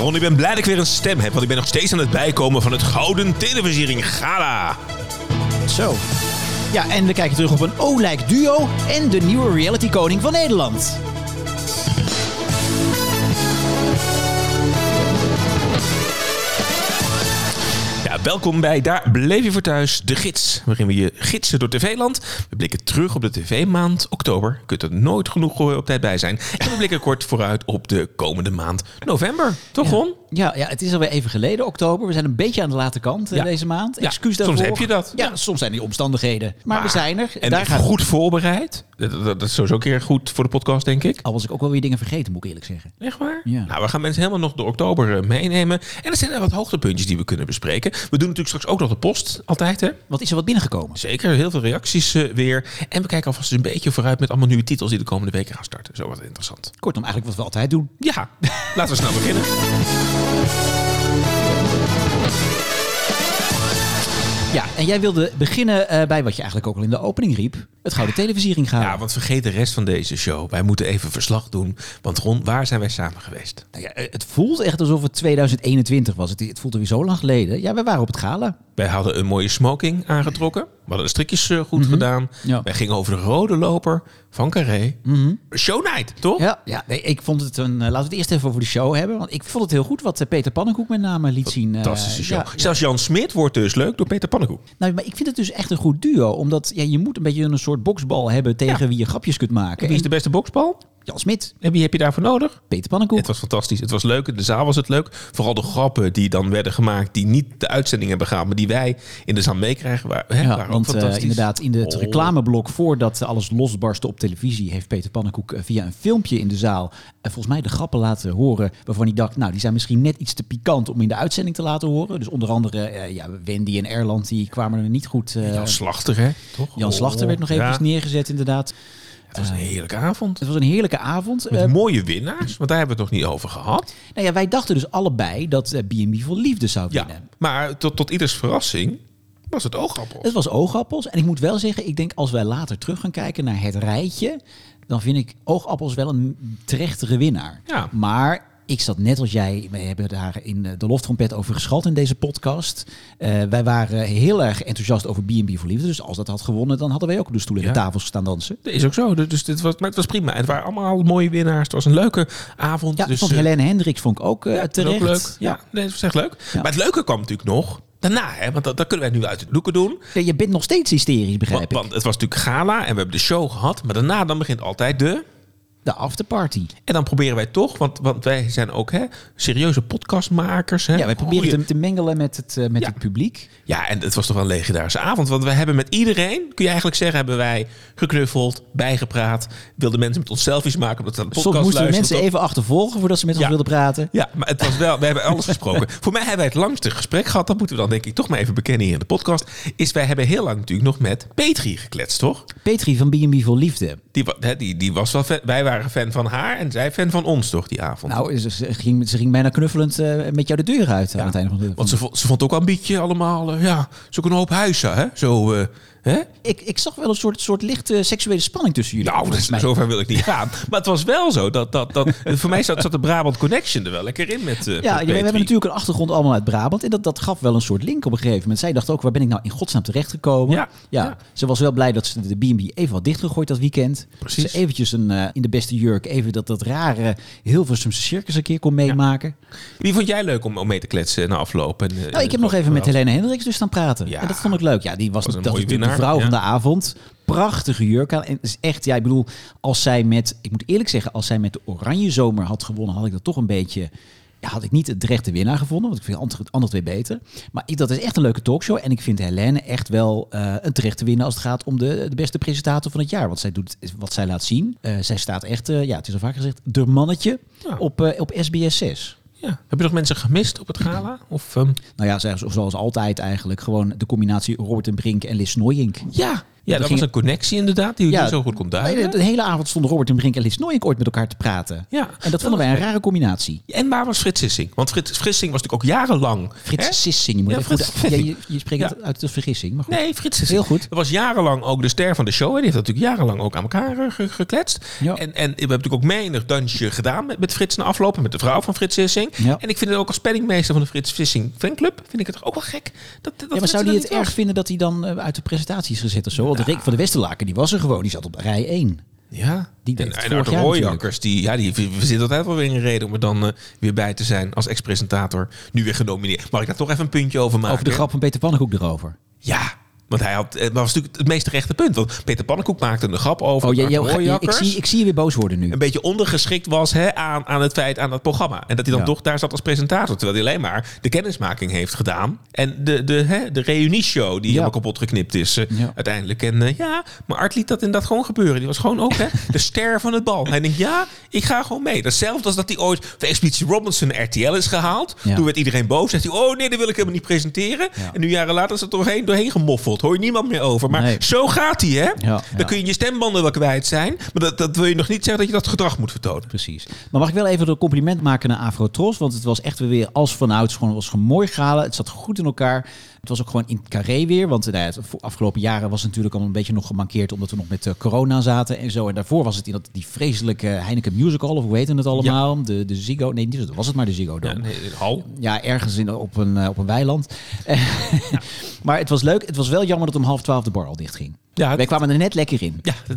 Ron, ik ben blij dat ik weer een stem heb, want ik ben nog steeds aan het bijkomen van het Gouden Televizier-Ring Gala. Zo. Ja, en we kijken terug op een O-like duo en de nieuwe reality koning van Nederland. Welkom bij Daar bleef je voor thuis, de gids, waarin we je gidsen door tv-land. We blikken terug op de tv-maand oktober. Je kunt er nooit genoeg op tijd bij zijn. En we blikken kort vooruit op de komende maand november. Toch, Ron? Ja, het is alweer even geleden, oktober. We zijn een beetje aan de late kant deze maand. Ja, excuus daarvoor. Soms heb je dat. Ja, soms zijn die omstandigheden. Maar we zijn er. En daar gaat goed voorbereid. Dat is sowieso een keer goed voor de podcast, denk ik. Al was ik ook wel weer dingen vergeten, moet ik eerlijk zeggen. Echt waar? Ja. Nou, we gaan mensen helemaal nog door oktober meenemen. En er zijn er wat hoogtepuntjes die we kunnen bespreken. We doen natuurlijk straks ook nog de post, altijd, hè? Wat is er binnengekomen? Zeker, heel veel reacties weer. En we kijken alvast een beetje vooruit met allemaal nieuwe titels die de komende weken gaan starten. Zo wat interessant. Kortom, eigenlijk wat we altijd doen. Ja, laten we snel beginnen. Ja, en jij wilde beginnen bij wat je eigenlijk ook al in de opening riep. Het Gouden Televiziering gaan. Ja, want vergeet de rest van deze show. Wij moeten even verslag doen. Want Ron, waar zijn wij samen geweest? Nou ja, het voelt echt alsof het 2021 was. Het voelt alweer zo lang geleden. Ja, wij waren op het gala. Wij hadden een mooie smoking aangetrokken. We hadden de strikjes goed gedaan. Ja. Wij gingen over de rode loper van Carré. Mm-hmm. Show night, toch? Ja, nee, ik vond het laten we het eerst even over de show hebben. Want ik vond het heel goed wat Peter Pannenkoek met name liet zien. Fantastische show. Ja. Zelfs Jan Smit wordt dus leuk door Peter Pannenkoek. Nou, maar ik vind het dus echt een goed duo. Omdat je moet een beetje een soort boksbal hebben tegen wie je grapjes kunt maken. En wie is de beste boksbal? Jan Smit. En wie heb je daarvoor nodig? Peter Pannenkoek. Het was fantastisch. Het was leuk. In de zaal was het leuk. Vooral de grappen die dan werden gemaakt, die niet de uitzending hebben gehaald, maar die wij in de zaal meekrijgen, waren ook fantastisch. Inderdaad, in het reclameblok, voordat alles losbarstte op televisie, heeft Peter Pannenkoek via een filmpje in de zaal volgens mij de grappen laten horen, waarvan hij dacht, nou, die zijn misschien net iets te pikant om in de uitzending te laten horen. Dus onder andere Wendy en Erland, die kwamen er niet goed. Jan Slachter, hè? Toch? Jan Slachter werd nog even neergezet, inderdaad. Het was een heerlijke avond. Het was een heerlijke avond. Met mooie winnaars, want daar hebben we het nog niet over gehad. Nou ja, wij dachten dus allebei dat B&B vol liefde zou winnen. Ja, maar tot ieders verrassing was het Oogappels. Het was Oogappels. En ik moet wel zeggen, ik denk als wij later terug gaan kijken naar het rijtje, dan vind ik Oogappels wel een trechtere winnaar. Ja. Maar ik zat net als jij, we hebben daar in de loftrompet over geschat in deze podcast. Wij waren heel erg enthousiast over B&B voor Liefde. Dus als dat had gewonnen, dan hadden wij ook op de stoelen en de tafels gestaan dansen. Dat is ook zo. Dus maar het was prima. En het waren allemaal mooie winnaars. Het was een leuke avond. Ja, dus vond Helene Hendriks vond ik ook terecht. Ook leuk. Ja, nee, dat was echt leuk. Ja. Maar het leuke kwam natuurlijk nog daarna, hè? Want dat kunnen wij nu uit de doeken doen. Ja, je bent nog steeds hysterisch, begrijp ik. Want het was natuurlijk gala en we hebben de show gehad. Maar daarna dan begint altijd de afterparty. En dan proberen wij toch, want wij zijn ook serieuze podcastmakers. Hè? Ja, wij proberen te mengelen met het publiek. Ja, en het was toch wel een legendarische avond. Want we hebben met iedereen, kun je eigenlijk zeggen, hebben wij geknuffeld, bijgepraat. Wilden mensen met ons selfies maken, omdat ze aan de podcast luisteren. Soms moesten mensen even achtervolgen voordat ze met ons wilden praten. Ja, maar het was wel, we hebben alles gesproken. Voor mij hebben wij het langste gesprek gehad. Dat moeten we dan denk ik toch maar even bekennen hier in de podcast. Wij hebben heel lang natuurlijk nog met Petri gekletst, toch? Petri van B&B vol liefde. Die was wel vet. Wij waren fan van haar en zij fan van ons, toch, die avond? Nou, ze ging bijna knuffelend met jou de deur uit aan het einde van de... Want ze vond ook al een beetje allemaal... zo een hoop huizen, hè? Zo... Hè? Ik zag wel een soort lichte seksuele spanning tussen jullie. Nou, zover wil ik niet gaan. Maar het was wel zo. Dat voor mij zat de Brabant Connection er wel lekker in met we hebben natuurlijk een achtergrond allemaal uit Brabant. En dat gaf wel een soort link op een gegeven moment. Zij dacht ook, waar ben ik nou in godsnaam terechtgekomen? Ja. Ze was wel blij dat ze de B&B even had dichtgegooid dat weekend. Precies. Dus ze eventjes in de beste jurk even dat rare Hilversumse circus een keer kon meemaken. Wie vond jij leuk om mee te kletsen na afloop? Ik heb nog even met Helene Hendriks dus staan praten. Ja. En dat vond ik leuk. Ja, die was een mooie winnaar. De vrouw van de avond, prachtige jurk aan. En het is echt, ik bedoel, als zij met de Oranje Zomer had gewonnen, had ik dat toch een beetje... Ja, had ik niet het rechte winnaar gevonden, want ik vind het andere twee beter. Maar dat is echt een leuke talkshow. En ik vind Helene echt wel een terechte winnaar als het gaat om de beste presentator van het jaar. Want zij doet wat zij laat zien. Zij staat echt, het is al vaak gezegd, de mannetje op SBS 6. Ja. Heb je nog mensen gemist op het gala? Of, Nou ja, zoals altijd eigenlijk. Gewoon de combinatie Robert ten Brink en Lies Snoeijink. Ja, Ja, dat was een connectie inderdaad, die zo goed kon duiden. Nee, de hele avond stonden Robert ten Brink en Lies Snoeijink ooit met elkaar te praten. Ja, en dat vonden wij een rare combinatie. En waar was Frits Sissing? Want Frits Sissing was natuurlijk ook jarenlang... Frits Sissing, je spreekt het uit de vergissing. Maar goed. Nee, Frits Sissing. Heel goed. Dat was jarenlang ook de ster van de show. En die heeft dat natuurlijk jarenlang ook aan elkaar gekletst. Ja. En we hebben natuurlijk ook menig dansje gedaan met Frits na afloop. En met de vrouw van Frits Sissing. Ja. En ik vind het ook als penningmeester van de Frits Sissing fanclub... vind ik het ook wel gek. Maar zou die het erg vinden dat hij dan uit de presentaties gezet of zo? Want Rick van de Westerlaken, die was er gewoon. Die zat op rij 1. Ja, en Arthur Rooijakkers, die zit altijd wel weer in reden om er dan weer bij te zijn als ex-presentator. Nu weer genomineerd. Mag ik daar toch even een puntje over maken? Over de grap van Peter Pannenkoek erover. Ja, want dat was natuurlijk het meest terechte punt. Want Peter Pannenkoek maakte een grap over ik zie je weer boos worden nu. Een beetje ondergeschikt was aan het feit, aan dat programma. En dat hij dan toch daar zat als presentator. Terwijl hij alleen maar de kennismaking heeft gedaan. En de reunieshow die helemaal kapot geknipt is uiteindelijk. En maar Art liet dat inderdaad gewoon gebeuren. Die was gewoon ook de ster van het bal. Hij denkt, ik ga gewoon mee. Datzelfde als dat hij ooit van Expeditie Robinson naar RTL is gehaald. Ja. Toen werd iedereen boos. Zegt hij, oh nee, dat wil ik helemaal niet presenteren. Ja. En nu jaren later is het doorheen gemoffeld. Hoor je niemand meer over. Maar zo gaat hij, hè? Ja. Dan kun je je stembanden wel kwijt zijn. Maar dat wil je nog niet zeggen dat je dat gedrag moet vertonen. Precies. Maar mag ik wel even een compliment maken naar Afrotros? Want het was echt weer als vanouds. Het was gewoon mooi gehalen. Het zat goed in elkaar. Het was ook gewoon in het carré weer. Want de afgelopen jaren was het natuurlijk al een beetje nog gemankeerd. Omdat we nog met corona zaten en zo. En daarvoor was het in die vreselijke Heineken Musical. Of hoe heet het allemaal? Ja. De Ziggo. Nee, niet, was het maar de Ziggo dan. Ja, hal. Ja, ergens op een weiland. Ja. Maar het was leuk. Het was wel jammer dat om 11:30 de bar al dicht ging. Ja, wij kwamen er net lekker in. Ja, we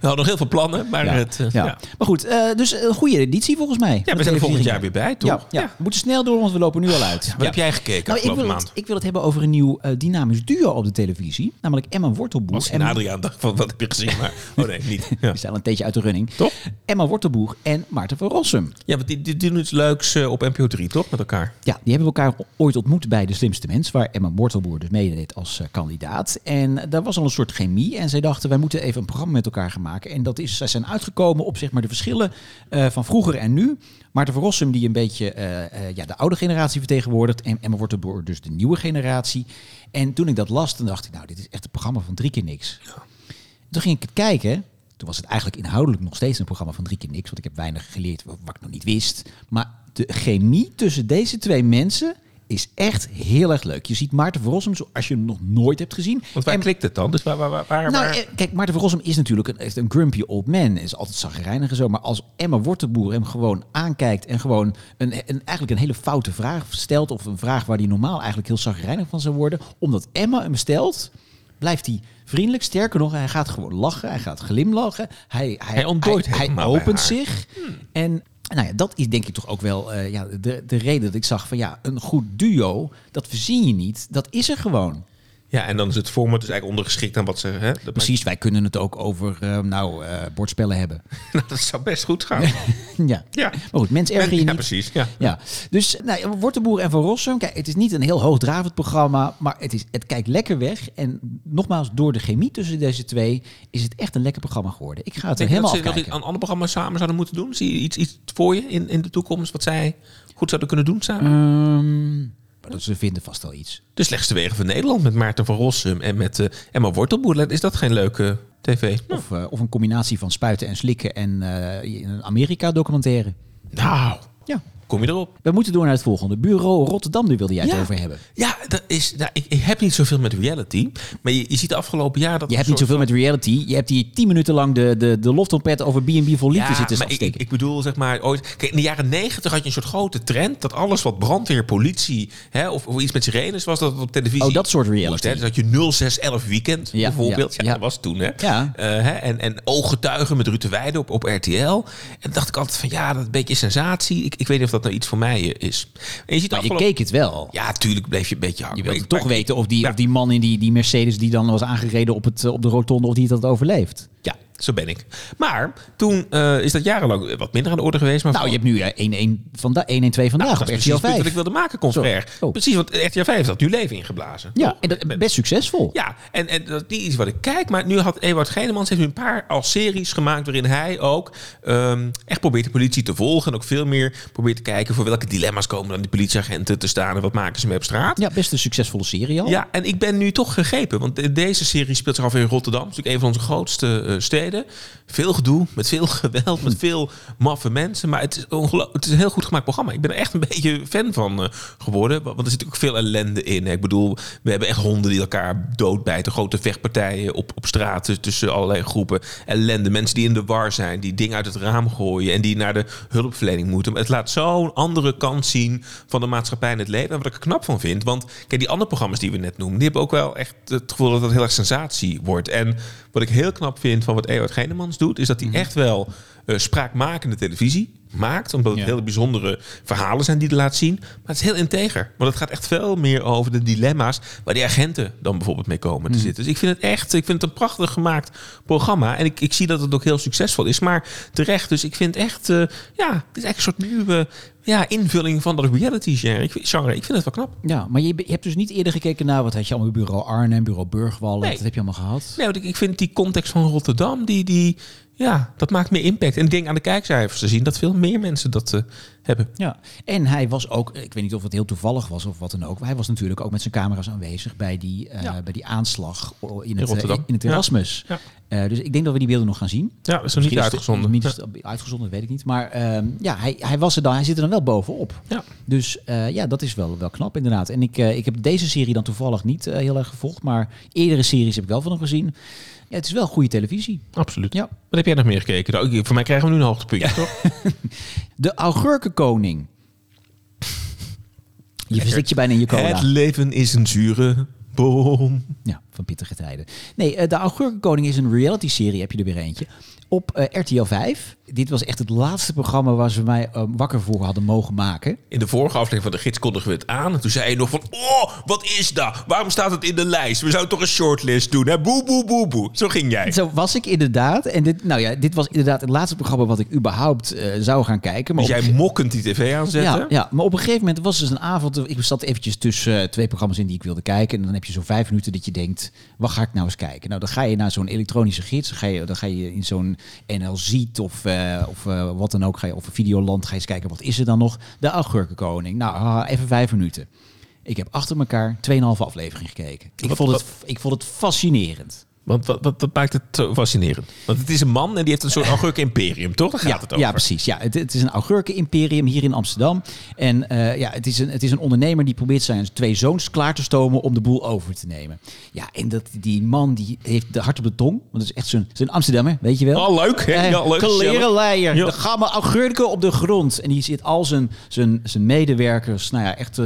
hadden nog heel veel plannen. Maar, maar goed, dus een goede editie volgens mij. Ja, we zijn er volgend jaar weer bij, toch? Ja. We moeten snel door, want we lopen nu al uit. Ja, wat heb jij gekeken afgelopen maand? Ik wil het hebben over een nieuw dynamisch duo op de televisie. Namelijk Emma Wortelboer. Was en Adriaan dacht van, wat heb je gezien? Maar, oh nee, niet. Ja. We zijn al een tijdje uit de running. Toch? Emma Wortelboer en Maarten van Rossem. Ja, want die doen iets leuks op NPO 3, toch? Met elkaar. Ja, die hebben elkaar ooit ontmoet bij De Slimste Mens. Waar Emma Wortelboer dus meedeed als kandidaat. En daar was al een soort chemie. En zij dachten, wij moeten even een programma met elkaar gaan maken. En zij zijn uitgekomen op zeg maar de verschillen van vroeger en nu. Maarten van Rossem, die een beetje de oude generatie vertegenwoordigt. En Emma Wortelboer dus de nieuwe generatie. En toen ik dat las, dan dacht ik, nou, dit is echt een programma van 3 keer niks. Ja. Toen ging ik het kijken. Toen was het eigenlijk inhoudelijk nog steeds een programma van 3 keer niks. Want ik heb weinig geleerd wat ik nog niet wist. Maar de chemie tussen deze twee mensen is echt heel erg leuk. Je ziet Maarten van Rossem zoals je hem nog nooit hebt gezien. Want waar klikt het dan? Dus kijk, Maarten van Rossem is natuurlijk een grumpy old man. Is altijd chagrijnig en zo. Maar als Emma Wortelboer hem gewoon aankijkt en gewoon eigenlijk een hele foute vraag stelt, of een vraag waar hij normaal eigenlijk heel chagrijnig van zou worden, omdat Emma hem stelt, blijft hij vriendelijk. Sterker nog, hij gaat gewoon lachen. Hij gaat glimlachen. Hij ontdooit helemaal. Hij opent zich. En nou ja, dat is denk ik toch ook wel de reden dat ik zag van een goed duo, dat verzin je niet, dat is er gewoon. Ja, en dan is het format dus eigenlijk ondergeschikt aan wat ze... Hè, precies, wij kunnen het ook over bordspellen hebben. Dat zou best goed gaan. Ja. Maar goed, mensen erger je niet. Ja, precies. Ja. Dus Wortelboer en Van Rossum, kijk, het is niet een heel hoogdravend programma, maar het kijkt lekker weg. En nogmaals, door de chemie tussen deze twee is het echt een lekker programma geworden. Ik ga het er helemaal afkijken. Denk je dat ze een ander programma samen zouden moeten doen? Zie je iets voor je in de toekomst wat zij goed zouden kunnen doen samen? Dus we vinden vast al iets. De Slechtste Wegen van Nederland met Maarten van Rossum en met Emma Wortelboer. Is dat geen leuke tv? Ja. Of een combinatie van spuiten en slikken en een Amerika-documentaire. Nou, ja. Kom je erop? We moeten door naar het volgende. Bureau Rotterdam, daar wilde jij het over hebben. Ja, dat is, ik heb niet zoveel met reality. Maar je ziet de afgelopen jaar dat... Je hebt niet zoveel met reality. Je hebt hier 10 minuten lang de loftrompet over B&B vol liefde zitten afsteken. Ik bedoel, zeg maar... Kijk, in de jaren 90 had je een soort grote trend dat alles wat brandweer, politie of iets met sirenes was, dat het op televisie... Oh, dat soort reality. Moest, dus dat je 0611 Weekend bijvoorbeeld. Ja, dat was toen. Hè. Ja. En Ooggetuigen met Ruud de Weijden op RTL. En dan dacht ik altijd van dat een beetje sensatie. Ik weet niet of dat nou iets voor mij is. En je ziet maar je keek het wel. Ja, tuurlijk bleef je een beetje hangen. Je wilde toch weten of die man in die Mercedes die dan was aangereden op de rotonde, of die dat overleeft. Ja, Zo ben ik. Maar toen is dat jarenlang wat minder aan de orde geweest. Maar nou, van... je hebt nu 112 vandaag op RTL 5. Dat is precies wat ik wilde maken, precies, want RTL 5 had nu leven ingeblazen. Ja, en dat, best succesvol. Ja, en dat die is wat ik kijk. Maar nu had Ewout Genemans heeft een paar al series gemaakt... waarin hij ook echt probeert de politie te volgen... en ook veel meer probeert te kijken... voor welke dilemma's komen dan die politieagenten te staan... en wat maken ze mee op straat. Ja, best een succesvolle serie al. Ja, en ik ben nu toch gegrepen. Want deze serie speelt zich af in Rotterdam. Dat is natuurlijk een van onze grootste steden. Veel gedoe, met veel geweld, met veel maffe mensen. Maar het is een heel goed gemaakt programma. Ik ben er echt een beetje fan van geworden. Want er zit ook veel ellende in. Ik bedoel, we hebben echt honden die elkaar doodbijten. Grote vechtpartijen op straat tussen allerlei groepen. Ellende, mensen die in de war zijn. Die dingen uit het raam gooien. En die naar de hulpverlening moeten. Maar het laat zo'n andere kant zien van de maatschappij en het leven. En wat ik er knap van vind. Want kijk, die andere programma's die we net noemen. Die hebben ook wel echt het gevoel dat dat heel erg sensatie wordt. En wat ik heel knap vind van wat Ewout Genemans doet... is dat hij echt wel spraakmakende televisie maakt. Omdat het hele bijzondere verhalen zijn die hij laat zien. Maar het is heel integer. Want het gaat echt veel meer over de dilemma's... waar die agenten dan bijvoorbeeld mee komen te zitten. Dus ik vind het echt een prachtig gemaakt programma. En ik zie dat het ook heel succesvol is. Maar terecht, dus ik vind echt... het is echt een soort nieuwe... invulling van dat reality-genre. Ik vind het wel knap. Ja, maar je hebt dus niet eerder gekeken naar... wat had je allemaal bureau Arnhem, bureau Burgwallen... Nee. Dat heb je allemaal gehad. Nee, want ik vind die context van Rotterdam... dat maakt meer impact. En ik denk aan de kijkcijfers te zien... dat veel meer mensen dat hebben. Ja, en hij was ook... ik weet niet of het heel toevallig was of wat dan ook... maar hij was natuurlijk ook met zijn camera's aanwezig... bij die aanslag in het Erasmus. Ja. Ja. Dus ik denk dat we die beelden nog gaan zien. Ja, dat is nog niet uitgezonden. Uitgezonden, weet ik niet. Maar hij was er dan. Hij zit er dan wel bovenop. Ja. Dus dat is wel knap inderdaad. En ik heb deze serie dan toevallig niet heel erg gevolgd... maar eerdere series heb ik wel van hem gezien... Ja, het is wel goede televisie. Absoluut. Ja. Wat heb jij nog meer gekeken? Nou, voor mij krijgen we nu een hoogtepuntje, toch? De Augurkenkoning. Je verstikt je bijna in je cola. Het leven is een zure boom. Ja, van pittige tijden. Nee, De Augurkenkoning is een reality-serie, heb je er weer eentje. Op RTL 5. Dit was echt het laatste programma waar ze mij wakker voor hadden mogen maken. In de vorige aflevering van de gids kondigen we het aan. En toen zei je nog van, wat is dat? Waarom staat het in de lijst? We zouden toch een shortlist doen, hè? Boe, boe, boe, boe. Zo ging jij. Zo was ik inderdaad. En dit was inderdaad het laatste programma wat ik überhaupt zou gaan kijken. Maar dus jij mokkend die tv aanzetten? Ja, maar op een gegeven moment was dus een avond... Ik zat eventjes tussen twee programma's in die ik wilde kijken. En dan heb je zo'n 5 minuten dat je denkt, wat ga ik nou eens kijken? Nou, dan ga je naar zo'n elektronische gids. Dan ga je in zo'n NLZ of wat dan ook, of Videoland, ga je eens kijken, wat is er dan nog? De Augurkenkoning. Nou, even 5 minuten. Ik heb achter elkaar 2,5 aflevering gekeken. Ik vond het fascinerend. Want wat maakt het zo fascinerend? Want het is een man en die heeft een soort augurken-imperium, toch? Daar gaat het over. Ja, precies. Ja, het is een augurken-imperium hier in Amsterdam. En het is een ondernemer die probeert zijn 2 zoons klaar te stomen om de boel over te nemen. Ja, en die man die heeft de hart op de tong. Want dat is echt zo'n Amsterdammer, weet je wel? Oh, leuk, hè? Ja, leuk. Klerenleier. Ja. De gamme augurken op de grond. En die zit al zijn medewerkers, echt...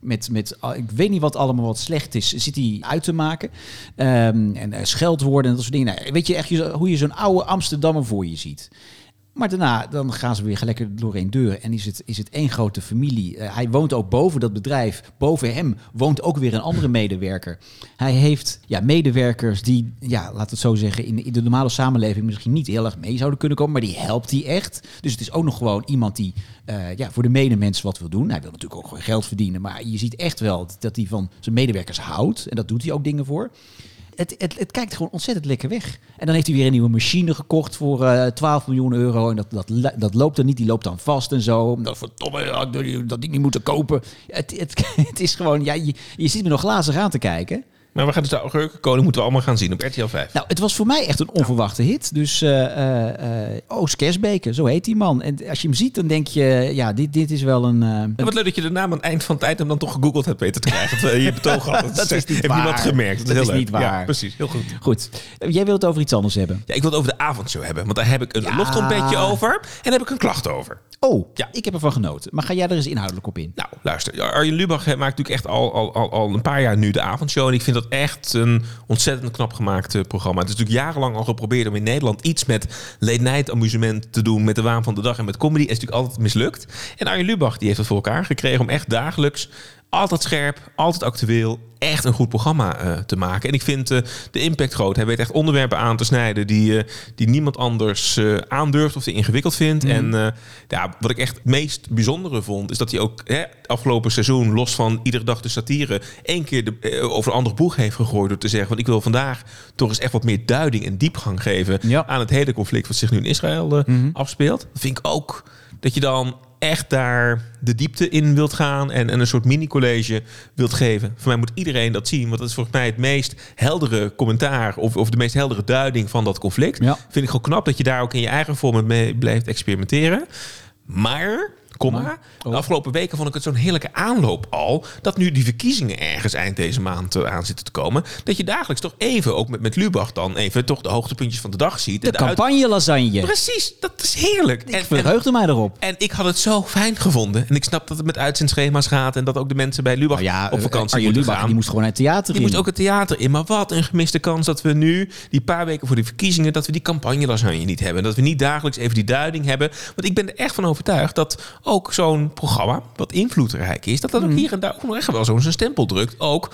Met ik weet niet wat allemaal wat slecht is, zit hij uit te maken. En scheldwoorden en dat soort dingen. Nou, weet je echt hoe je zo'n oude Amsterdammer voor je ziet. Maar daarna dan gaan ze weer lekker door één deur. En is het één grote familie. Hij woont ook boven dat bedrijf. Boven hem woont ook weer een andere medewerker. Hij heeft medewerkers die, laat het zo zeggen... in de normale samenleving misschien niet heel erg mee zouden kunnen komen. Maar die helpt hij echt. Dus het is ook nog gewoon iemand die voor de medemens wat wil doen. Hij wil natuurlijk ook gewoon geld verdienen. Maar je ziet echt wel dat hij van zijn medewerkers houdt. En dat doet hij ook dingen voor. Het kijkt gewoon ontzettend lekker weg. En dan heeft hij weer een nieuwe machine gekocht voor 12 miljoen euro. En dat loopt dan niet, die loopt dan vast en zo. Dat ding niet moeten kopen. Het is gewoon, je zit me nog glazig aan te kijken. Maar we gaan dus de Augurkenkoning moeten we allemaal gaan zien op RTL 5. Nou, het was voor mij echt een onverwachte hit. Dus Oost Kersbeke, zo heet die man. En als je hem ziet, dan denk je, dit is wel een... Wat leuk dat je de naam aan het eind van het item dan toch gegoogeld hebt weten te krijgen. Dat je betoog had. Dat is niet waar. Heb niemand gemerkt. Dat is niet waar. Ja, precies, heel goed. Goed. Jij wil het over iets anders hebben. Ja, ik wil het over de avondshow hebben. Want daar heb ik een loftrompetje over. En daar heb ik een klacht over. Oh, ja. Ik heb ervan genoten. Maar ga jij er eens inhoudelijk op in? Nou, luister. Arjen Lubach maakt natuurlijk echt al een paar jaar nu de avondshow. En ik vind dat echt een ontzettend knap gemaakt programma. Het is natuurlijk jarenlang al geprobeerd om in Nederland iets met late night amusement te doen, met de waan van de dag en met comedy. Het is natuurlijk altijd mislukt. En Arjen Lubach die heeft het voor elkaar gekregen om echt dagelijks Altijd scherp, altijd actueel. Echt een goed programma te maken. En ik vind de impact groot. Hij weet echt onderwerpen aan te snijden die niemand anders aandurft of te ingewikkeld vindt. Mm. En wat ik echt het meest bijzondere vond, is dat hij ook afgelopen seizoen, los van iedere dag de satire, één keer over een ander boeg heeft gegooid door te zeggen, want ik wil vandaag toch eens echt wat meer duiding en diepgang geven aan het hele conflict wat zich nu in Israël afspeelt. Dat vind ik ook, dat je dan echt daar de diepte in wilt gaan en een soort mini-college wilt geven. Voor mij moet iedereen dat zien, want dat is volgens mij het meest heldere commentaar of de meest heldere duiding van dat conflict. Ja. Vind ik gewoon knap dat je daar ook in je eigen vorm mee blijft experimenteren. Maar, de afgelopen weken vond ik het zo'n heerlijke aanloop al, dat nu die verkiezingen ergens eind deze maand aan zitten te komen, dat je dagelijks toch even, ook met Lubach dan, even toch de hoogtepuntjes van de dag ziet. De campagne-lasagne. Precies, dat is heerlijk. Ik verheugde mij erop. En ik had het zo fijn gevonden. En ik snap dat het met uitzendschema's gaat en dat ook de mensen bij Lubach op vakantie moeten gaan. Die moest gewoon het theater in. Die moest ook het theater in. Maar wat een gemiste kans dat we nu, die paar weken voor de verkiezingen, dat we die campagne-lasagne niet hebben. Dat we niet dagelijks even die duiding hebben. Want ik ben er echt van overtuigd dat ook zo'n programma, wat invloedrijk is, dat ook hier en daar ook nog echt wel zo'n stempel drukt, ook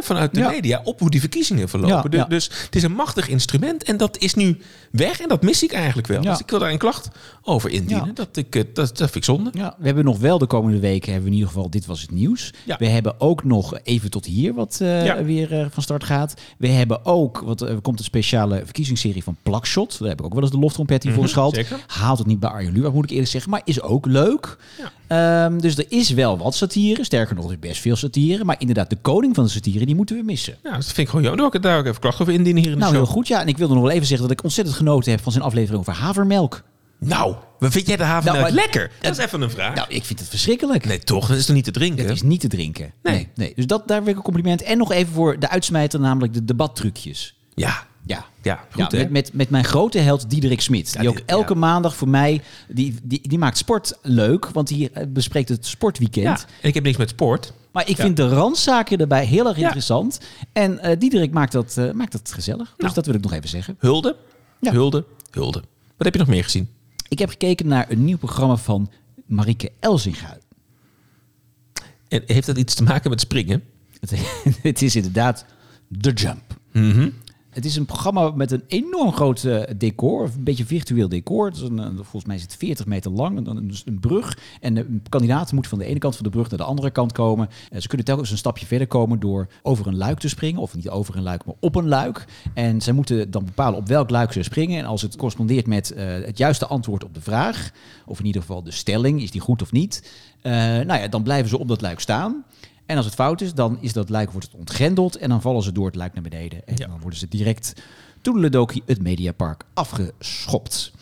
vanuit de media, op hoe die verkiezingen verlopen. Ja, ja. Dus het is een machtig instrument en dat is nu weg en dat mis ik eigenlijk wel. Ja. Dus ik wil daar een klacht over indienen. Ja. Dat vind ik zonde. Ja, we hebben nog wel de komende weken, hebben we in ieder geval Dit Was Het Nieuws. Ja. We hebben ook nog Even Tot Hier, wat weer van start gaat. We hebben ook, komt een speciale verkiezingsserie van Plakshot. Daar heb ik ook wel eens de loftrompet voor geschald. Haalt het niet bij Arjen Lubach, moet ik eerlijk zeggen, maar is ook leuk. Ja. Dus er is wel wat satire. Sterker nog, er is best veel satire. Maar inderdaad, de koning van de satire, die moeten we missen. Ja, dat vind ik gewoon jammer. Doe ik daar ook even klachten over indienen hier in de show. Nou, heel goed. Ja, en ik wilde nog wel even zeggen dat ik ontzettend genoten heb van zijn aflevering over havermelk. Nou, vind jij de havermelk lekker? Dat is even een vraag. Nou, ik vind het verschrikkelijk. Nee, toch? Dat is toch niet te drinken? Dat is niet te drinken. Nee. Dus daar wil ik een compliment. En nog even voor de uitsmijter, namelijk de debattrucjes. Ja, goed, ja, met mijn grote held Diederik Smit. Die ook elke maandag voor mij... Die maakt sport leuk, want die bespreekt het sportweekend. Ja, en ik heb niks met sport. Maar ik vind de randzaken daarbij heel erg interessant. En Diederik maakt dat gezellig. Dus dat wil ik nog even zeggen. Hulde. Wat heb je nog meer gezien? Ik heb gekeken naar een nieuw programma van Marieke Elsinga. En heeft dat iets te maken met springen? Het is inderdaad The Jump. Mm-hmm. Het is een programma met een enorm groot decor, een beetje virtueel decor. Het is volgens mij is het 40 meter lang, een brug. En de kandidaten moeten van de ene kant van de brug naar de andere kant komen. Ze kunnen telkens een stapje verder komen door over een luik te springen. Of niet over een luik, maar op een luik. En zij moeten dan bepalen op welk luik ze springen. En als het correspondeert met het juiste antwoord op de vraag, of in ieder geval de stelling, is die goed of niet, dan blijven ze op dat luik staan. En als het fout is, dan is dat luik wordt het ontgrendeld en dan vallen ze door het luik naar beneden. En dan worden ze direct toedeledokie het Mediapark afgeschopt.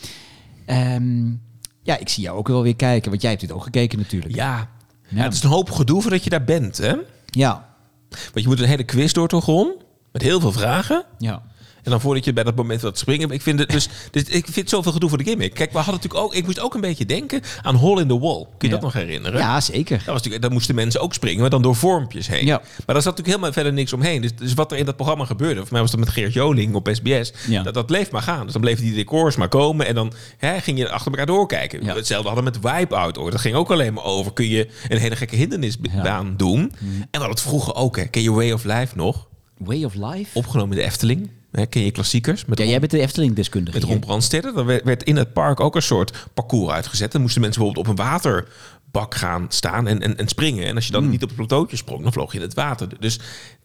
Ik zie jou ook wel weer kijken, want jij hebt dit ook gekeken natuurlijk. Ja, het is een hoop gedoe voordat je daar bent, hè? Ja. Want je moet een hele quiz door toch rond, met heel veel vragen. Ja. En dan voordat je bij dat moment wat springen. Ik vind zoveel gedoe voor de gimmick. Kijk, we hadden natuurlijk ook. Ik moest ook een beetje denken aan Hole in the Wall. Kun je dat nog herinneren? Ja, zeker. Dat moesten mensen ook springen, maar dan door vormpjes heen. Ja. Maar daar zat natuurlijk helemaal verder niks omheen. Dus wat er in dat programma gebeurde, voor mij was dat met Geert Joling op SBS. Ja. Dat bleef maar gaan. Dus dan bleven die decors maar komen. En dan ging je achter elkaar doorkijken. Ja. Hetzelfde hadden we met Wipeout. Dat ging ook alleen maar over. Kun je een hele gekke hindernisbaan doen. En we hadden het vroeger ook. Hè. Ken je Way of Life nog? Way of Life? Opgenomen in de Efteling. Ken je klassiekers? Jij bent de Efteling-deskundige. Met Ron Brandstede. Dan werd in het park ook een soort parcours uitgezet. Dan moesten mensen bijvoorbeeld op een waterbak gaan staan en springen. En als je dan niet op het plateautje sprong, dan vloog je in het water. Dus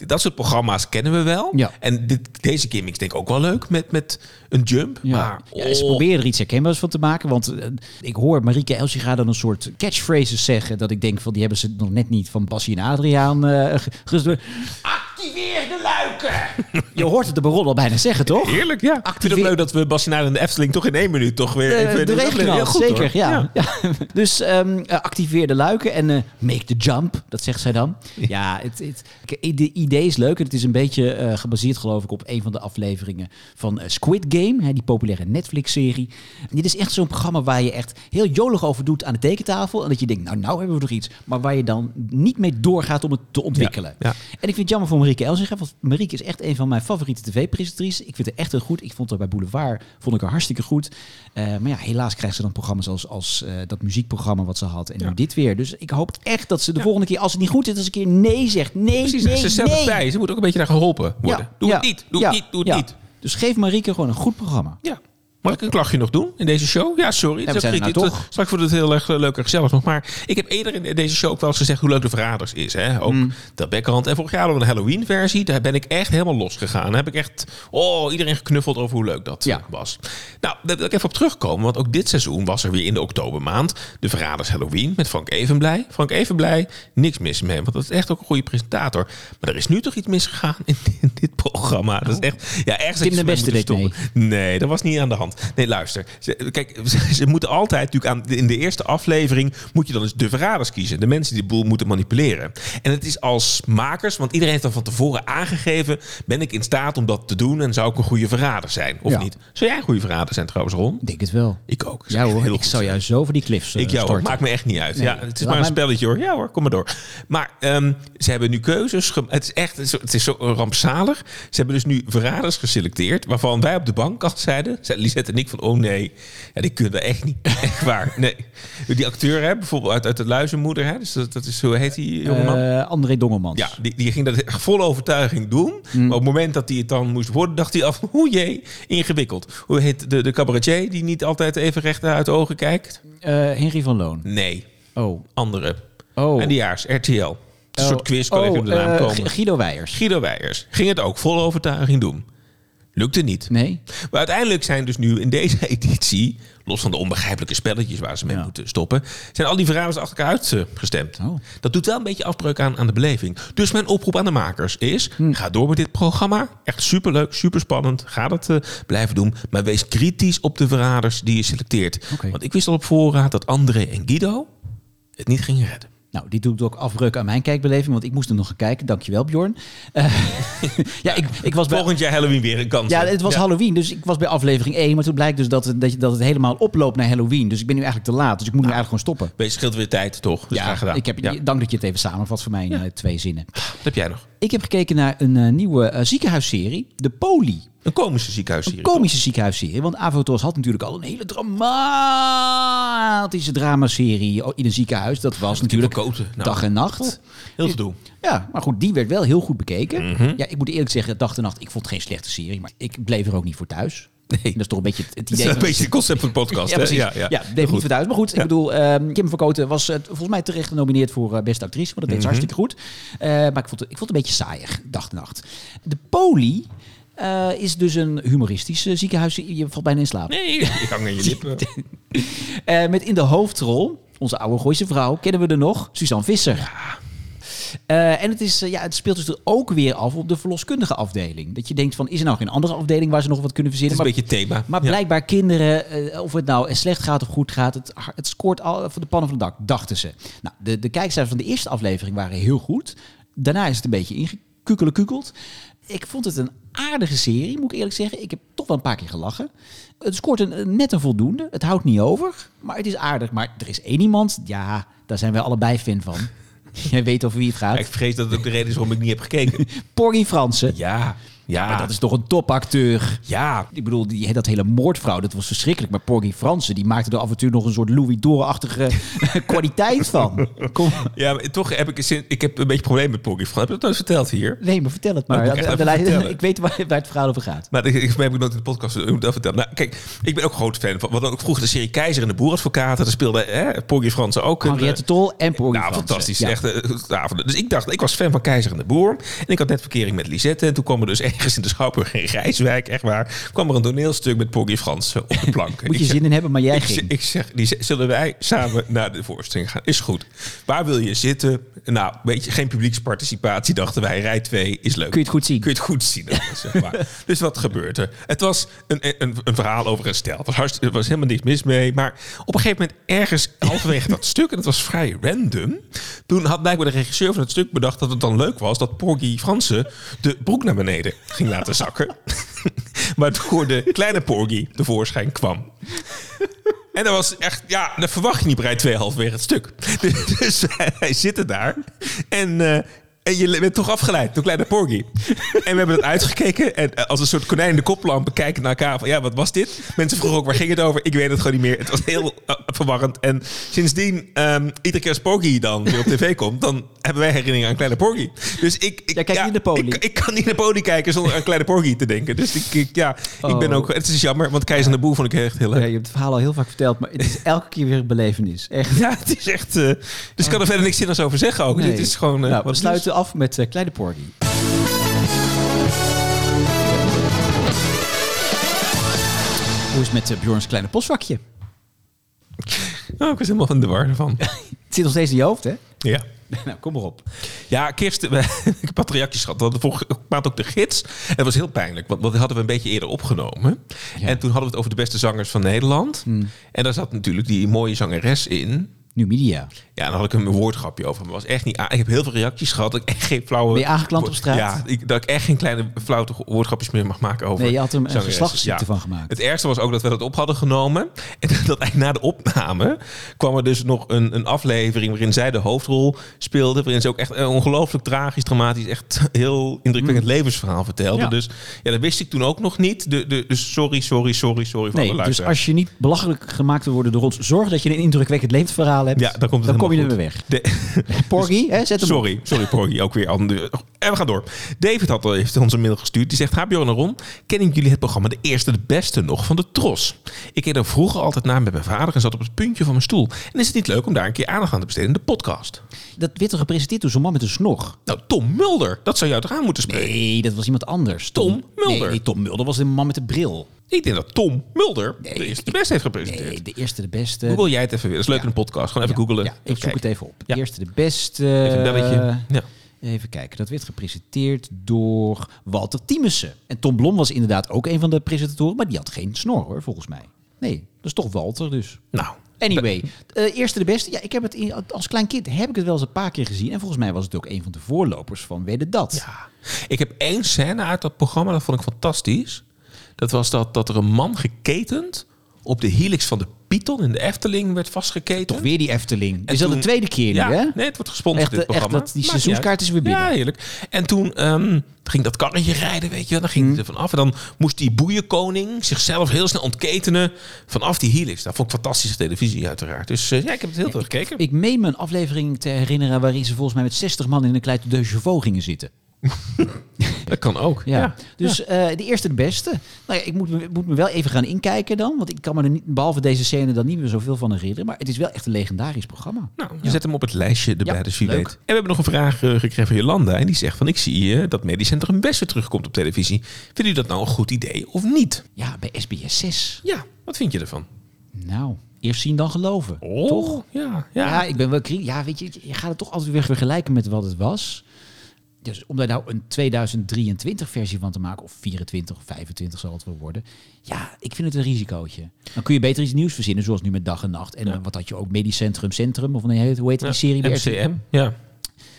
dat soort programma's kennen we wel. Ja. En deze gimmicks denk ik ook wel leuk met een jump. Ja. Maar, ze proberen er iets herkenbaars van te maken. Want ik hoor Marieke Elsinga dan een soort catchphrases zeggen. Dat ik denk van die hebben ze nog net niet van Bassie en Adriaan Activeer de luiken! Je hoort het de baron al bijna zeggen, toch? Heerlijk, ja. Ik vind het leuk dat we Bassinaar en de Efteling toch in 1 minuut toch weer even de regio heel goed, zeker, ja. Dus activeer de luiken en make the jump, dat zegt zij dan. Ja, de idee is leuk en het is een beetje gebaseerd geloof ik op een van de afleveringen van Squid Game, die populaire Netflix-serie. En dit is echt zo'n programma waar je echt heel jolig over doet aan de tekentafel en dat je denkt, nou hebben we nog iets, maar waar je dan niet mee doorgaat om het te ontwikkelen. Ja. En ik vind het jammer voor me Marieke Elsinga. Want Marieke is echt een van mijn favoriete tv-presentatrices. Ik vind haar echt heel goed. Ik vond haar bij Boulevard haar hartstikke goed. Maar ja, helaas krijgt ze dan programma's als dat muziekprogramma wat ze had. En nu dit weer. Dus ik hoop echt dat ze de volgende keer, als het niet goed zit, als een keer nee zegt. Nee, precies, nee, ze stelt het bij. Ze moet ook een beetje naar geholpen worden. Ja. Doe het niet. Dus geef Marieke gewoon een goed programma. Ja. Mag ik een klachtje nog doen in deze show? Ja, sorry. Ja, straks wordt het heel erg leuk en gezellig nog. Maar ik heb eerder in deze show ook wel eens gezegd hoe leuk De Verraders is. Hè? Ook dat Bekkerhand. En vorig jaar hadden we een Halloween-versie. Daar ben ik echt helemaal los gegaan. Daar heb ik echt iedereen geknuffeld over hoe leuk dat was. Nou, daar wil ik even op terugkomen. Want ook dit seizoen was er weer in de oktobermaand De Verraders Halloween met Frank Evenblij. Frank Evenblij, niks mis mee. Want dat is echt ook een goede presentator. Maar er is nu toch iets misgegaan in dit programma. Dat is echt... Ja, echt Tim de Beste deed mee. Nee, dat was niet aan de hand. Nee, luister. Ze moeten altijd natuurlijk in de eerste aflevering moet je dan eens de verraders kiezen. De mensen die de boel moeten manipuleren. En het is als makers, want iedereen heeft dan van tevoren aangegeven, ben ik in staat om dat te doen en zou ik een goede verrader zijn? Of niet? Zou jij een goede verrader zijn trouwens, Ron? Ik denk het wel. Ik ook. Ja hoor, ik zou jou zo voor die cliffs storten. Maakt me echt niet uit. Nee, ja, het is maar een spelletje hoor. Ja hoor, kom maar door. Maar ze hebben nu keuzes. Het is zo rampzalig. Ze hebben dus nu verraders geselecteerd, waarvan wij op de bank al zeiden, en ik van, oh nee, ja, die kunnen we echt niet. Echt waar, nee. Die acteur, hè, bijvoorbeeld uit De Luizenmoeder, hè, dus dat is, hoe heet die jongeman? André Dongemans. Ja, die ging dat vol overtuiging doen. Maar op het moment dat hij het dan moest worden, dacht hij af, hoe jee, ingewikkeld. Hoe heet de cabaretier die niet altijd even recht uit de ogen kijkt? Henry van Loon. Nee. Oh. Andere. Oh. En die jaars, RTL. Een soort quiz kan even op de naam komen. Guido Weijers. Ging het ook vol overtuiging doen. Lukte niet. Nee. Maar uiteindelijk zijn dus nu in deze editie, los van de onbegrijpelijke spelletjes waar ze mee moeten stoppen, zijn al die verraders achter elkaar uitgestemd. Dat doet wel een beetje afbreuk aan de beleving. Dus mijn oproep aan de makers is, ga door met dit programma. Echt superleuk, superspannend. Ga dat blijven doen. Maar wees kritisch op de verraders die je selecteert. Okay. Want ik wist al op voorraad dat André en Guido het niet gingen redden. Nou, die doet ook afbreuk aan mijn kijkbeleving, want ik moest hem nog gaan kijken. Dankjewel, Bjorn. Ik was volgend jaar Halloween weer een kans. Ja, het was Halloween, dus ik was bij aflevering 1. Maar toen blijkt dus dat het helemaal oploopt naar Halloween. Dus ik ben nu eigenlijk te laat, dus ik moet nu eigenlijk gewoon stoppen. Het scheelt weer tijd, toch? Dus graag gedaan. Dank dat je het even samenvat voor mij in twee zinnen. Wat heb jij nog? Ik heb gekeken naar een nieuwe ziekenhuisserie, De Poli. Een komische ziekenhuisserie. Want Avotros had natuurlijk al een hele dramatische dramaserie in een ziekenhuis. Dat was natuurlijk Dag en Nacht. Heel te doen. Ja, maar goed, die werd wel heel goed bekeken. Mm-hmm. Ja, ik moet eerlijk zeggen, Dag en Nacht, ik vond het geen slechte serie. Maar ik bleef er ook niet voor thuis. Nee. Dat is toch een beetje het idee. Dat is een beetje het concept van de podcast. Bleef niet verduidelijk. Maar goed, ik bedoel, Kim van Kooten was volgens mij terecht genomineerd voor beste actrice. Want dat deed ze hartstikke goed. Maar ik vond het een beetje saaiig, Dag en Nacht. De Poli is dus een humoristisch ziekenhuis. Je valt bijna in slaap. Nee, ik hang aan je lippen. Met in de hoofdrol, onze oude Gooise vrouw, kennen we er nog, Suzanne Visser. Ja. En het speelt dus er ook weer af op de verloskundige afdeling. Dat je denkt van, is er nou geen andere afdeling waar ze nog wat kunnen verzinnen? Dat is een beetje thema. Maar blijkbaar kinderen, of het nou slecht gaat of goed gaat, het scoort al van de pannen van het dak, dachten ze. Nou, de kijkcijfers van de eerste aflevering waren heel goed. Daarna is het een beetje ingekukeld. Ik vond het een aardige serie, moet ik eerlijk zeggen. Ik heb toch wel een paar keer gelachen. Het scoort net een voldoende. Het houdt niet over, maar het is aardig. Maar er is één iemand, ja, daar zijn wij allebei fan van. Jij weet over wie het gaat. Ja, ik vrees dat het ook de reden is waarom ik niet heb gekeken. Porgy Franssen. Ja. Maar dat is toch een topacteur. Ja. Ik bedoel, dat hele moordvrouw, dat was verschrikkelijk. Maar Porgy Franssen, die maakte er af en toe nog een soort Louis Door-achtige kwaliteit van. Kom. Ja, maar toch heb ik heb een beetje probleem met Porgy Franssen. Heb je dat nooit verteld hier? Nee, maar vertel het maar. Ik weet waar het verhaal over gaat. Maar ik heb nooit in de podcast dat verteld. Nou, kijk, ik ben ook groot fan van. Want ook vroeger de serie Keizer en de Boeradvocaten. Daar speelde Porgy Franssen ook. Henriëtte Tol en Porgy Franssen. Fantastisch. Ja. Echt, avonden. Dus ik dacht, ik was fan van Keizer en de Boer. En ik had net verkering met Lisette. En toen kwam er dus ergens in de Schouwburg in Rijswijk, echt waar, kwam er een toneelstuk met Porgy Franssen op de planken. Moet je zin in hebben, maar jij ging. Ik zeg, zullen wij samen naar de voorstelling gaan? Is goed. Waar wil je zitten? Nou, weet je, geen publieksparticipatie, dachten wij. Rij 2 is leuk. Kun je het goed zien? Zeg maar. Dus wat gebeurt er? Het was een verhaal over een stel. Er was helemaal niks mis mee. Maar op een gegeven moment ergens halverwege dat stuk, en dat was vrij random, toen had blijkbaar de regisseur van het stuk bedacht dat het dan leuk was dat Porgy Franssen de broek naar beneden ging laten zakken. Waardoor de kleine Porgy tevoorschijn kwam. En dat was echt, ja, dat verwacht je niet bij 2,5 weer het stuk. Dus wij zitten daar en En je bent toch afgeleid door kleine Porgy. En we hebben dat uitgekeken. En als een soort konijn in de koplampen kijken naar elkaar. Van, ja, wat was dit? Mensen vroegen ook, waar ging het over? Ik weet het gewoon niet meer. Het was heel verwarrend. En sindsdien, iedere keer als Porgy dan weer op tv komt... dan hebben wij herinneringen aan kleine Porgy. Dus ik jij kijkt niet naar Poli. Ik kan niet naar Poli kijken zonder aan kleine Porgy te denken. Dus ik ben ook... Het is jammer, want Keizer en de Boer vond ik echt heel leuk. Ja, je hebt het verhaal al heel vaak verteld. Maar het is elke keer weer een belevenis. Echt. Ja, het is echt... dus ik kan er verder niks zinnigs over zeggen ook. Nee. Dit is gewoon... we sluiten af met Kleine Porgy. Hoe is het met Bjorns kleine postvakje? Ik was helemaal in de war ervan. Het zit nog steeds in je hoofd, hè? Ja. Nou, kom maar op. Ja, Kirsten, ik heb wat reacties gehad. We hadden vorige maand ook de gids. En dat was heel pijnlijk, want dat hadden we een beetje eerder opgenomen. Ja. En toen hadden we het over de beste zangers van Nederland. En daar zat natuurlijk die mooie zangeres in... Numidia. Ja, dan had ik een woordgrapje over. Maar was echt niet ik heb heel veel reacties gehad. Dat ik echt geen flauwe... Ben je aangeklampt op straat? Ja, dat ik echt geen kleine flauwe woordgrapjes meer mag maken over... Nee, je had er een geslachtsziekte van gemaakt. Het ergste was ook dat we dat op hadden genomen. En dat eigenlijk na de opname kwam er dus nog een aflevering... waarin zij de hoofdrol speelde. Waarin ze ook echt een ongelooflijk tragisch, dramatisch... echt heel indrukwekkend levensverhaal vertelde. Ja. Dus ja, dat wist ik toen ook nog niet. Dus sorry van de luisteraar. Dus als je niet belachelijk gemaakt wil worden door ons... zorg dat je een indrukwekkend levensverhaal... hebt, ja, dan kom je er weer weg. Porgy, hè? Zet hem sorry, Porgy, ook weer anders. En we gaan door. David heeft ons een mail gestuurd. Die zegt, HBO en Ron, kennen jullie het programma De Eerste de Beste nog van de Tros? Ik keek er vroeger altijd naar met mijn vader en zat op het puntje van mijn stoel. En is het niet leuk om daar een keer aandacht aan te besteden in de podcast? Dat werd toch gepresenteerd door zo'n man met een snor? Nou, Tom Mulder. Dat zou jou toch aan moeten spreken? Nee, dat was iemand anders. Tom Mulder. Nee, Tom Mulder was een man met een bril. Ik denk dat Tom Mulder De Eerste de Beste heeft gepresenteerd. Nee, De Eerste de Beste. Google jij het even weer. Dat is leuk in een podcast. Gewoon even googelen. Ja, ik zoek het even op. De Eerste de Beste. Even een belletje. Ja. Even kijken. Dat werd gepresenteerd door Walter Tiemussen. En Tom Blom was inderdaad ook een van de presentatoren. Maar die had geen snor, hoor, volgens mij. Nee, dat is toch Walter dus. Nou. Anyway, Eerste de Beste. Ja, ik heb het als klein kind heb ik het wel eens een paar keer gezien. En volgens mij was het ook een van de voorlopers van Wedden Dat. Ja. Ik heb één scène uit dat programma. Dat vond ik fantastisch. Dat was dat er een man geketend op de helix van de Python in de Efteling werd vastgeketend. Toch weer die Efteling. En is dat de tweede keer nu, hè? Nee, het wordt gesponsord dit programma. Echt, die seizoenskaart is weer binnen. Ja, heerlijk. En toen ging dat karretje rijden, weet je wel. Dan ging het ervan af. En dan moest die boeienkoning zichzelf heel snel ontketenen vanaf die helix. Dat vond ik fantastische televisie uiteraard. Dus ik heb het heel veel gekeken. Ik meen me een aflevering te herinneren... waarin ze volgens mij met 60 man in een klein de chevaux gingen zitten. Dat kan ook. Ja. Dus De Eerste de Beste. Nou ja, ik moet me wel even gaan inkijken dan. Want ik kan me er niet, behalve deze scène, dan niet meer zoveel van herinneren. Maar het is wel echt een legendarisch programma. Nou, we zetten hem op het lijstje erbij. Dus wie weet. En we hebben nog een vraag gekregen van Jolanda. En die zegt van, ik zie dat Medisch Centrum Best weer terugkomt op televisie. Vindt u dat nou een goed idee of niet? Ja, bij SBS 6. Ja, wat vind je ervan? Nou... Eerst zien dan geloven, toch? Ja, ik ben wel kritisch. Ja, weet je, je gaat het toch altijd weer vergelijken met wat het was. Dus om daar nou een 2023 versie van te maken... of 24 of 25 zal het wel worden... ja, ik vind het een risicootje. Dan kun je beter iets nieuws verzinnen, zoals nu met Dag en Nacht. En wat had je ook, Medisch Centrum... of hoe heet die serie? MCM, ja.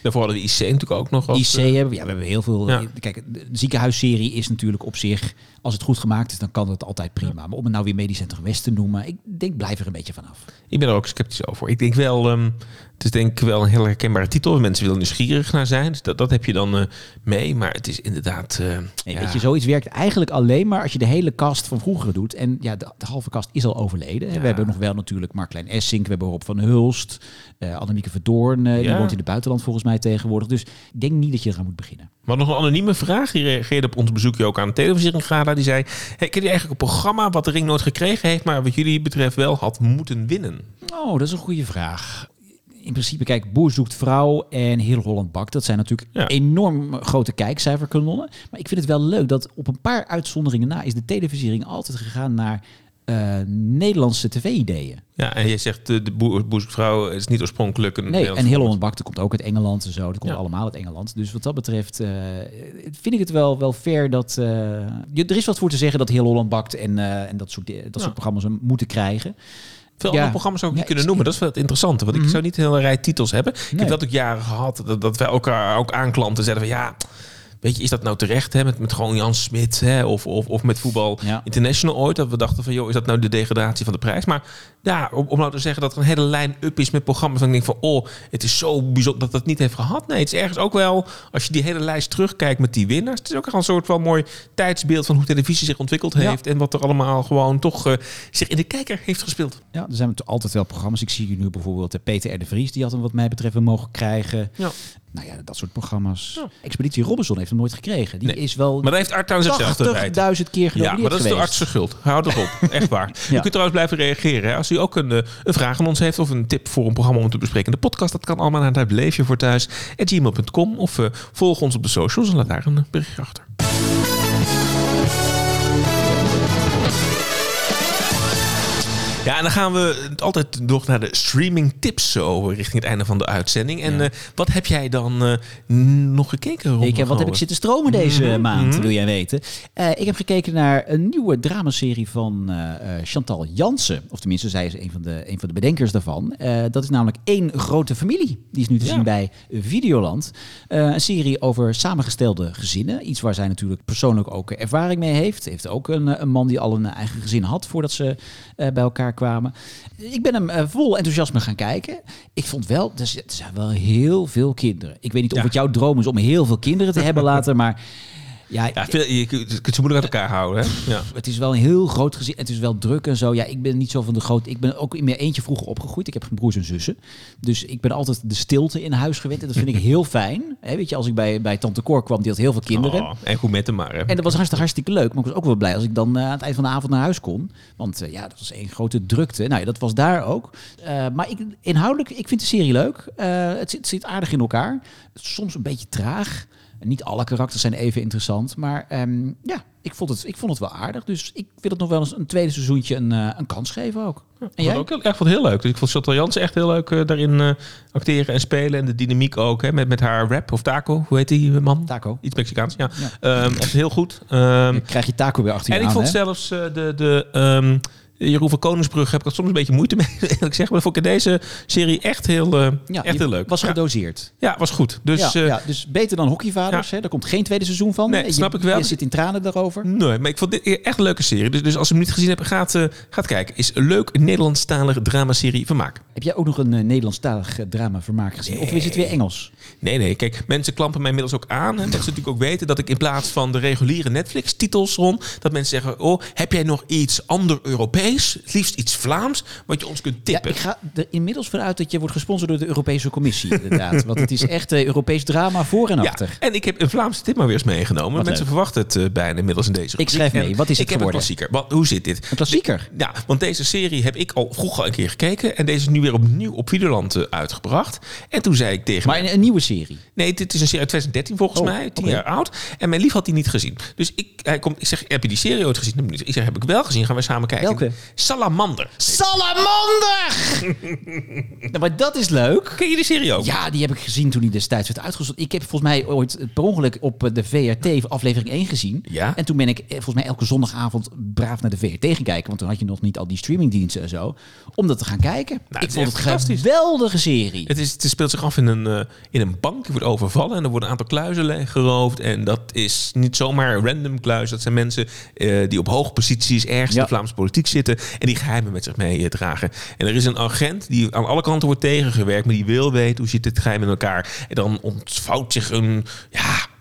Daarvoor hadden we IC natuurlijk ook nog. IC hebben we. Ja, we hebben heel veel... Ja. Kijk, de ziekenhuisserie is natuurlijk op zich... Als het goed gemaakt is, dan kan het altijd prima. Ja. Maar om het nou weer Medisch Centrum West te noemen... Ik denk, blijf er een beetje vanaf. Ik ben er ook sceptisch over. Ik denk wel... het is denk ik wel een heel herkenbare titel. Mensen willen nieuwsgierig naar zijn. Dus dat heb je dan mee. Maar het is inderdaad... Weet je, zoiets werkt eigenlijk alleen maar... als je de hele cast van vroeger doet. En ja, de halve cast is al overleden. Ja. We hebben nog wel natuurlijk Mark-Klein Essink. We hebben Rob van Hulst. Annemieke Verdoorn. Die woont in het buitenland volgens mij tegenwoordig. Dus ik denk niet dat je eraan moet beginnen. Maar nog een anonieme vraag. Die reageerde op ons bezoekje ook aan de televisieringrada. Die zei... Hey, ken je eigenlijk een programma wat de Ring nooit gekregen heeft... maar wat jullie betreft wel had moeten winnen? Oh, dat is een goede vraag. In principe, kijk, Boer zoekt vrouw en Heel Holland Bakt. Dat zijn natuurlijk enorm grote kijkcijferkanonnen. Maar ik vind het wel leuk dat op een paar uitzonderingen na... is de televisiering altijd gegaan naar Nederlandse tv-ideeën. Ja, en je zegt de Boer zoekt vrouw is niet oorspronkelijk een Nederlands. Nee, en Heel Holland Bakt komt ook uit Engeland en zo. Dat komt allemaal uit Engeland. Dus wat dat betreft vind ik het wel fair dat... er is wat voor te zeggen dat Heel Holland Bakt en dat soort programma's hem moeten krijgen... Veel andere programma's ook niet kunnen noemen. Dat is wel het interessante. Want ik zou niet een hele rij titels hebben. Ik heb dat ook jaren gehad. Dat wij elkaar ook aanklampten. Zeiden van weet je, is dat nou terecht, hè? Met gewoon Jan Smit, hè? Of met voetbal international ooit. Dat we dachten van, joh, is dat nou de degradatie van de prijs? Maar ja, om nou te zeggen dat er een hele lijn up is met programma's. Dan denk ik van, oh, het is zo bijzonder dat dat niet heeft gehad. Nee, het is ergens ook wel, als je die hele lijst terugkijkt met die winnaars. Het is ook een soort wel mooi tijdsbeeld van hoe televisie zich ontwikkeld heeft. En wat er allemaal gewoon toch zich in de kijker heeft gespeeld. Ja, er zijn altijd wel programma's. Ik zie hier nu bijvoorbeeld Peter R. de Vries. Die had hem wat mij betreft mogen krijgen. Ja. Nou ja, dat soort programma's. Ja. Expeditie Robinson heeft hem nooit gekregen. Die is wel. Maar daar heeft Arthuis zelf 80.000 keer genomineerd. Ja, maar dat is de artsen schuld. Houd erop. Echt waar. Ja. U kunt trouwens blijven reageren. Hè. Als u ook een vraag aan ons heeft of een tip voor een programma om te bespreken in de podcast, dat kan allemaal naar Daar bleef je voor thuis @gmail.com of volg ons op de socials en laat daar een bericht achter. Ja, en dan gaan we altijd nog naar de streaming tips zo richting het einde van de uitzending. En wat heb jij dan nog gekeken? Wat heb ik zitten stromen deze maand, wil jij weten? Ik heb gekeken naar een nieuwe dramaserie van Chantal Jansen. Of tenminste, zij is een van de bedenkers daarvan. Dat is namelijk Één Grote Familie. Die is nu te zien bij Videoland. Een serie over samengestelde gezinnen. Iets waar zij natuurlijk persoonlijk ook ervaring mee heeft. Heeft ook een man die al een eigen gezin had voordat ze bij elkaar kwamen. Ik ben hem vol enthousiasme gaan kijken. Ik vond wel, er zijn wel heel veel kinderen. Ik weet niet of het jouw droom is om heel veel kinderen te hebben later, maar je kunt ze moeilijk uit elkaar houden. Hè? Ja. Het is wel een heel groot gezin. Het is wel druk en zo. Ja, ik ben niet zo van de grote. Ik ben ook in mijn eentje vroeger opgegroeid. Ik heb geen broers en zussen. Dus ik ben altijd de stilte in huis gewend. En dat vind ik heel fijn. He, weet je, als ik bij Tante Cor kwam, die had heel veel kinderen. Oh, en goed met hem maar. Hè. En dat was hartstikke leuk. Maar ik was ook wel blij als ik dan aan het eind van de avond naar huis kon. Want dat was één grote drukte. Nou ja, dat was daar ook. Maar inhoudelijk, ik vind de serie leuk. Het zit aardig in elkaar. Soms een beetje traag. Niet alle karakters zijn even interessant. Maar ik vond het wel aardig. Dus ik wil het nog wel eens een tweede seizoentje een kans geven ook. Ja, en jij? Ik vond het heel leuk. Dus ik vond Chantal Jansen echt heel leuk daarin acteren en spelen. En de dynamiek ook. Hè, met haar rap of taco. Hoe heet die man? Taco. Iets Mexicaans, ja. Echt heel goed. Dan krijg je taco weer achter je aan. En ik vond zelfs Jeroen van Koningsbrug heb ik er soms een beetje moeite mee, eerlijk zeggen. Maar vond ik in deze serie echt heel leuk. Was gedoseerd. Ja, was goed. Dus, dus beter dan Hockeyvaders. Ja. Hè? Daar komt geen tweede seizoen van. Nee, snap ik wel. Je zit in tranen daarover. Nee, maar ik vond dit echt een leuke serie. Dus als je hem niet gezien hebt, gaat kijken. Is een leuk Nederlandstalig dramaserie Vermaak. Heb jij ook nog een Nederlandstalig drama Vermaak gezien? Nee. Of is het weer Engels? Nee. Kijk, mensen klampen mij inmiddels ook aan. Hè, dat ze natuurlijk ook weten dat ik in plaats van de reguliere Netflix-titels rond, dat mensen zeggen, oh, heb jij nog iets ander Europees? Het liefst iets Vlaams, wat je ons kunt tippen. Ja, ik ga er inmiddels vanuit dat je wordt gesponsord door de Europese Commissie, inderdaad. Want het is echt Europees drama voor en achter. En ik heb een Vlaamse tip maar weer eens meegenomen. Wat mensen verwachten het bijna inmiddels in deze rubriek. Ik schrijf mee. Wat is het geworden? Ik heb een klassieker. Hoe zit dit? Een klassieker? Ja, want deze serie heb ik al vroeger een keer gekeken. En deze is nu weer opnieuw op Videoland uitgebracht. En toen zei ik tegen mij... Maar een nieuwe serie? Nee, dit is een serie uit 2013 volgens mij. 10 jaar oud. En mijn lief had die niet gezien. Dus ik zeg, heb je die serie ooit gezien? Ik zeg, heb ik wel gezien. Gaan we samen kijken. Welke? Salamander. Nou, maar dat is leuk. Ken je die serie ook? Ja, die heb ik gezien toen die destijds werd uitgezonden. Ik heb volgens mij ooit per ongeluk op de VRT aflevering 1 gezien. Ja? En toen ben ik volgens mij elke zondagavond braaf naar de VRT gaan kijken. Want toen had je nog niet al die streamingdiensten en zo. Om dat te gaan kijken. Nou, ik vond het een geweldige serie. Het speelt zich af in een bank. Je wordt overvallen en er worden een aantal kluizen geroofd. En dat is niet zomaar random kluis. Dat zijn mensen die op hoge posities ergens in de Vlaamse politiek zitten. En die geheimen met zich meedragen. En er is een agent die aan alle kanten wordt tegengewerkt, maar die wil weten hoe zit het geheim in elkaar. En dan ontvouwt zich een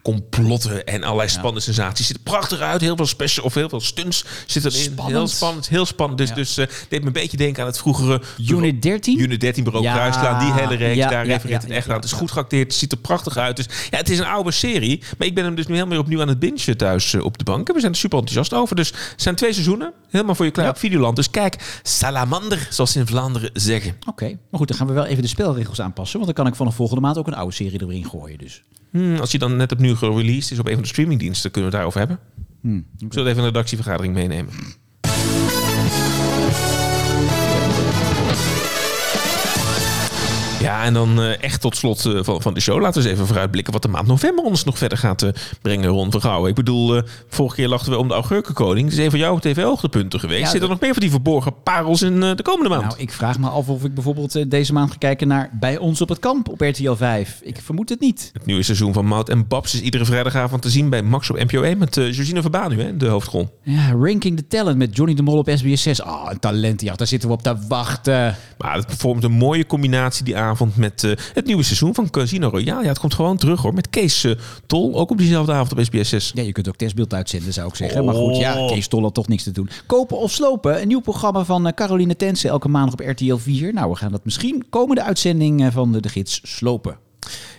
complotten en allerlei spannende sensaties. Ziet er prachtig uit. Heel veel special of heel veel stunts zit erin. Spannend. Heel spannend. Dus deed me een beetje denken aan het vroegere Unit 13. Unit 13 Bureau Kruislaan. Die hele reeks. Daar refereert het echt aan. Het is goed geacteerd. Het ziet er prachtig uit. Dus het is een oude serie. Maar ik ben hem dus nu helemaal opnieuw aan het bingen thuis op de bank. En we zijn er super enthousiast over. Dus het zijn 2 seizoenen. Helemaal voor je klaar op Videoland. Dus kijk, Salamander, zoals ze in Vlaanderen zeggen. Oké. Maar goed, dan gaan we wel even de spelregels aanpassen. Want dan kan ik vanaf volgende maand ook een oude serie erin gooien. Dus. Als je dan net opnieuw gereleased is op een van de streamingdiensten, kunnen we het daarover hebben. Okay. Ik zal het even een redactievergadering meenemen. Ja, en dan echt tot slot van de show. Laten we eens even vooruitblikken wat de maand november ons nog verder gaat brengen rond de Gouw. Ik bedoel, vorige keer lachten we om de Augurkenkoning. Het is even jouw tv-hoogtepunten geweest. Ja, Zit er nog meer van die verborgen parels in de komende maand? Nou, ik vraag me af of ik bijvoorbeeld deze maand ga kijken naar Bij ons op het kamp op RTL 5. Ik vermoed het niet. Het nieuwe seizoen van Maud en Babs is iedere vrijdagavond te zien bij Max op NPO 1 met Georgina Verbaan nu, hè, de hoofdrol. Ja, Ranking the Talent met Johnny de Mol op SBS 6. Oh, een talentenjacht. Daar zitten we op te wachten. Maar het vormt een mooie combinatie die avond met het nieuwe seizoen van Casino Royale. Ja, het komt gewoon terug hoor. Met Kees Tol, ook op diezelfde avond op SBS 6. Ja, je kunt ook testbeeld uitzenden, zou ik zeggen. Oh. Maar goed, ja, Kees Tol had toch niks te doen. Kopen of slopen, een nieuw programma van Caroline Tense elke maandag op RTL 4. Nou, we gaan dat misschien komende uitzending van de gids slopen.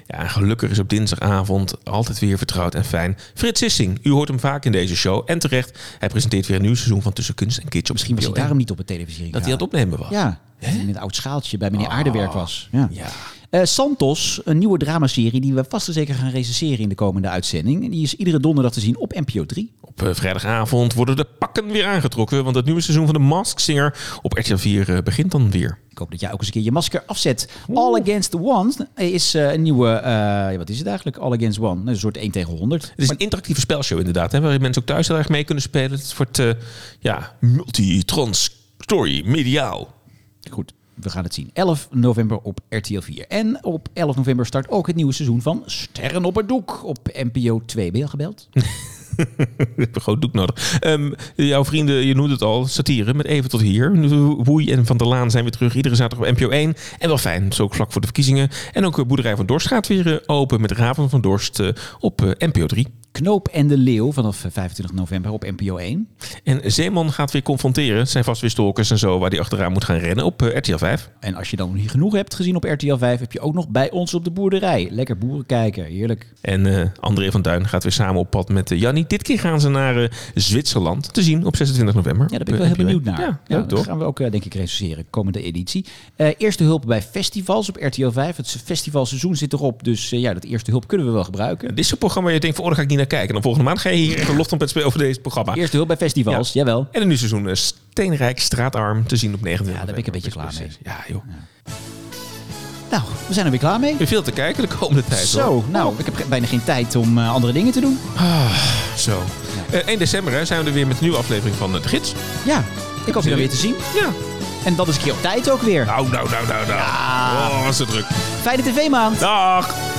Ja, gelukkig is op dinsdagavond altijd weer vertrouwd en fijn Frits Sissing. U hoort hem vaak in deze show. En terecht, hij presenteert weer een nieuw seizoen van Tussen Kunst en Kitsch op. Misschien was hij daarom niet op de televisie. Dat hij aan het opnemen was. Ja, in het oud schaaltje bij meneer Aardewerk was. Ja. Ja. Santos, een nieuwe dramaserie die we vast en zeker gaan recenseren in de komende uitzending. Die is iedere donderdag te zien op NPO 3. Op vrijdagavond worden de pakken weer aangetrokken, want het nieuwe seizoen van de Masked Singer op RTL 4 begint dan weer. Ik hoop dat jij ook eens een keer je masker afzet. Oeh. All Against One is een nieuwe... wat is het eigenlijk? All Against One. Een soort 1-tegen-100. Het is een interactieve spelshow inderdaad, hè, waarin mensen ook thuis heel erg mee kunnen spelen. Het wordt multi-trans-story, mediaal. Goed. We gaan het zien. 11 november op RTL 4. En op 11 november start ook het nieuwe seizoen van Sterren op het Doek op NPO 2. Ben je al gebeld? Ik heb een groot doek nodig. Jouw vrienden, je noemt het al, satire met Even tot hier. Woei en Van der Laan zijn weer terug. Iedere zaterdag op NPO 1. En wel fijn, dat is ook vlak voor de verkiezingen. En ook Boerderij van Dorst gaat weer open met Raven van Dorst op NPO 3. Knoop en de Leeuw vanaf 25 november op NPO 1. En Zeeman gaat weer confronteren. Het zijn vast weer stalkers en zo waar hij achteraan moet gaan rennen op RTL 5. En als je dan niet genoeg hebt gezien op RTL 5... heb je ook nog Bij ons op de boerderij. Lekker boeren kijken, heerlijk. En André van Duin gaat weer samen op pad met Jannie. Dit keer gaan ze naar Zwitserland te zien op 26 november. Ja, daar ben ik wel heel benieuwd naar. Ja, leuk, dat gaan we ook denk ik recenseren, komende editie. Eerste hulp bij festivals op RTL 5. Het festivalseizoen zit erop, dus dat eerste hulp kunnen we wel gebruiken. Dit is een programma waar je denkt van dan ga ik niet naar kijken. En dan volgende maand ga je hier een loft op het spelen over deze programma. Eerste hulp bij festivals, ja. Jawel. En een nieuw seizoen steenrijk, straatarm te zien op 29 november. Ja, daar ben ik een beetje klaar mee. Ja, joh. Ja. Nou, we zijn er weer klaar mee. Weer veel te kijken de komende tijd. Zo, nou, ik heb bijna geen tijd om andere dingen te doen. Ah, zo. Ja. 1 december hè, zijn we er weer met een nieuwe aflevering van De Gids. Ja, ik hoop je dan weer te zien. Ja. En dat is een keer op tijd ook weer. Nou. Ja. Oh, was het druk. Fijne tv-maand. Dag.